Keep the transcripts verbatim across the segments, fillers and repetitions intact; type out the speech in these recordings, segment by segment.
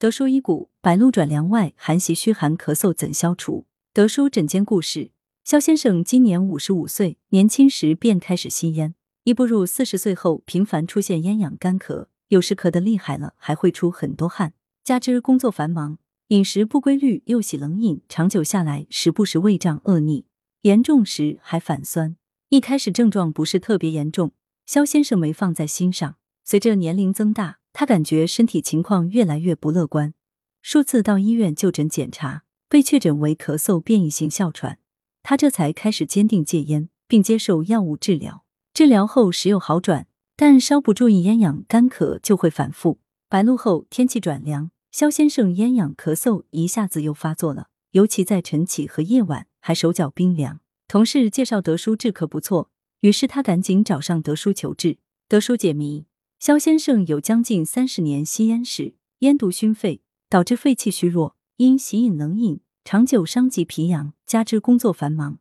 德叔医骨，白露转凉外，寒袭虚寒咳嗽怎消除？德叔诊间故事：肖先生今年五十五岁，年轻时便开始吸烟，一步入四十岁后频繁出现咽痒干咳，有时咳得厉害了还会出很多汗，加之工作繁忙，饮食不规律，又喜冷饮，长久下来时不时胃胀恶逆，严重时还反酸。一开始症状不是特别严重，肖先生没放在心上，随着年龄增大，他感觉身体情况越来越不乐观，数次到医院就诊检查，被确诊为咳嗽变异性哮喘。他这才开始坚定戒烟，并接受药物治疗。治疗后时有好转，但稍不注意咽痒干咳就会反复。白露后天气转凉，肖先生咽痒咳嗽一下子又发作了，尤其在晨起和夜晚还手脚冰凉。同事介绍德叔治咳不错，于是他赶紧找上德叔求治。德叔解谜：肖先生有将近三十年吸烟史，烟毒熏肺，导致肺气虚弱，因喜饮冷饮，长久伤及脾阳，加之工作繁忙，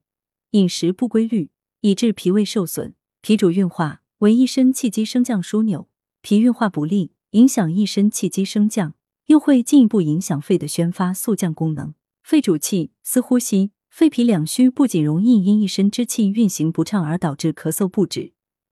饮食不规律，以致脾胃受损。脾主运化，为一身气机升降枢纽，脾运化不利，影响一身气机升降，又会进一步影响肺的宣发肃降功能。肺主气，司呼吸，肺脾两虚不仅容易因一身之气运行不畅而导致咳嗽不止，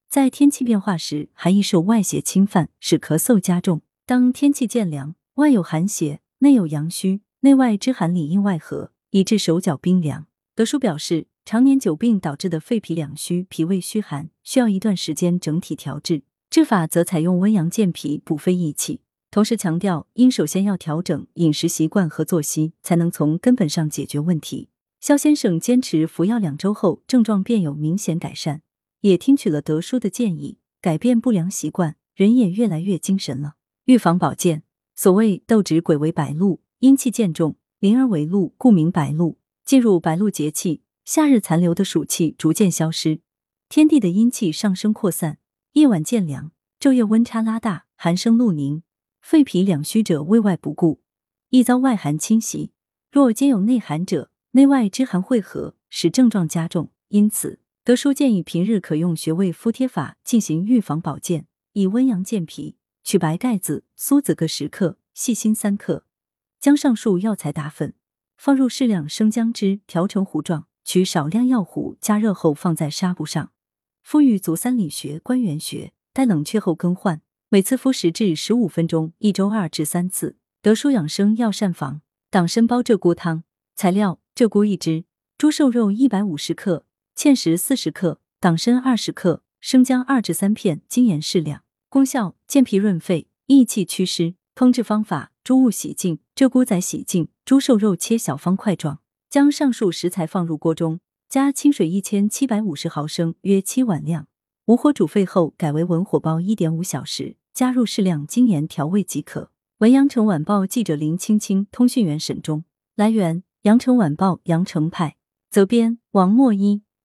在天气变化时还易受外邪侵犯，使咳嗽加重。当天气渐凉，外有寒邪，内有阳虚，内外之寒里应外合，以致手脚冰凉。德叔表示，常年久病导致的肺脾两虚、脾胃虚寒，需要一段时间整体调治，治法则采用温阳健脾、补肺益气。同时强调，应首先要调整饮食习惯和作息，才能从根本上解决问题。肖先生坚持服药两周后，症状便有明显改善，也听取了德叔的建议，改变不良习惯，人也越来越精神了。预防保健，所谓斗指鬼为白露，阴气渐重，淋而为露，故名白露。进入白露节气，夏日残留的暑气逐渐消失，天地的阴气上升扩散，夜晚渐凉，昼夜温差拉大，寒生露凝。肺脾两虚者胃外不顾，易遭外寒侵袭，若兼有内寒者，内外之寒汇合，使症状加重。因此德叔建议平日可用穴位敷贴法进行预防保健，以温阳健脾，取白盖子、苏子各十克，细辛三克，将上述药材打粉，放入适量生姜汁，调成糊状，取少量药糊加热后放在纱布上，敷于足三里穴、关元穴，待冷却后更换，每次敷十至十五分钟，一周二至三次。德叔养生药膳房党参煲鹧鸪汤。材料：鹧鸪一只，猪瘦肉一百五十克，芡实四十克，党参二十克，生姜二至三片，精盐适量。功效：健脾润肺，益气祛湿。烹制方法：猪物洗净，鹧鸪仔洗净，猪瘦肉切小方块状。将上述食材放入锅中，加清水一千七百五十毫升，约七碗量，无火煮沸后改为文火煲 一点五小时，加入适量精盐调味即可。文阳城晚报记者林青青，通讯员沈忠。来源：阳城晚报阳城派。责编：王墨一。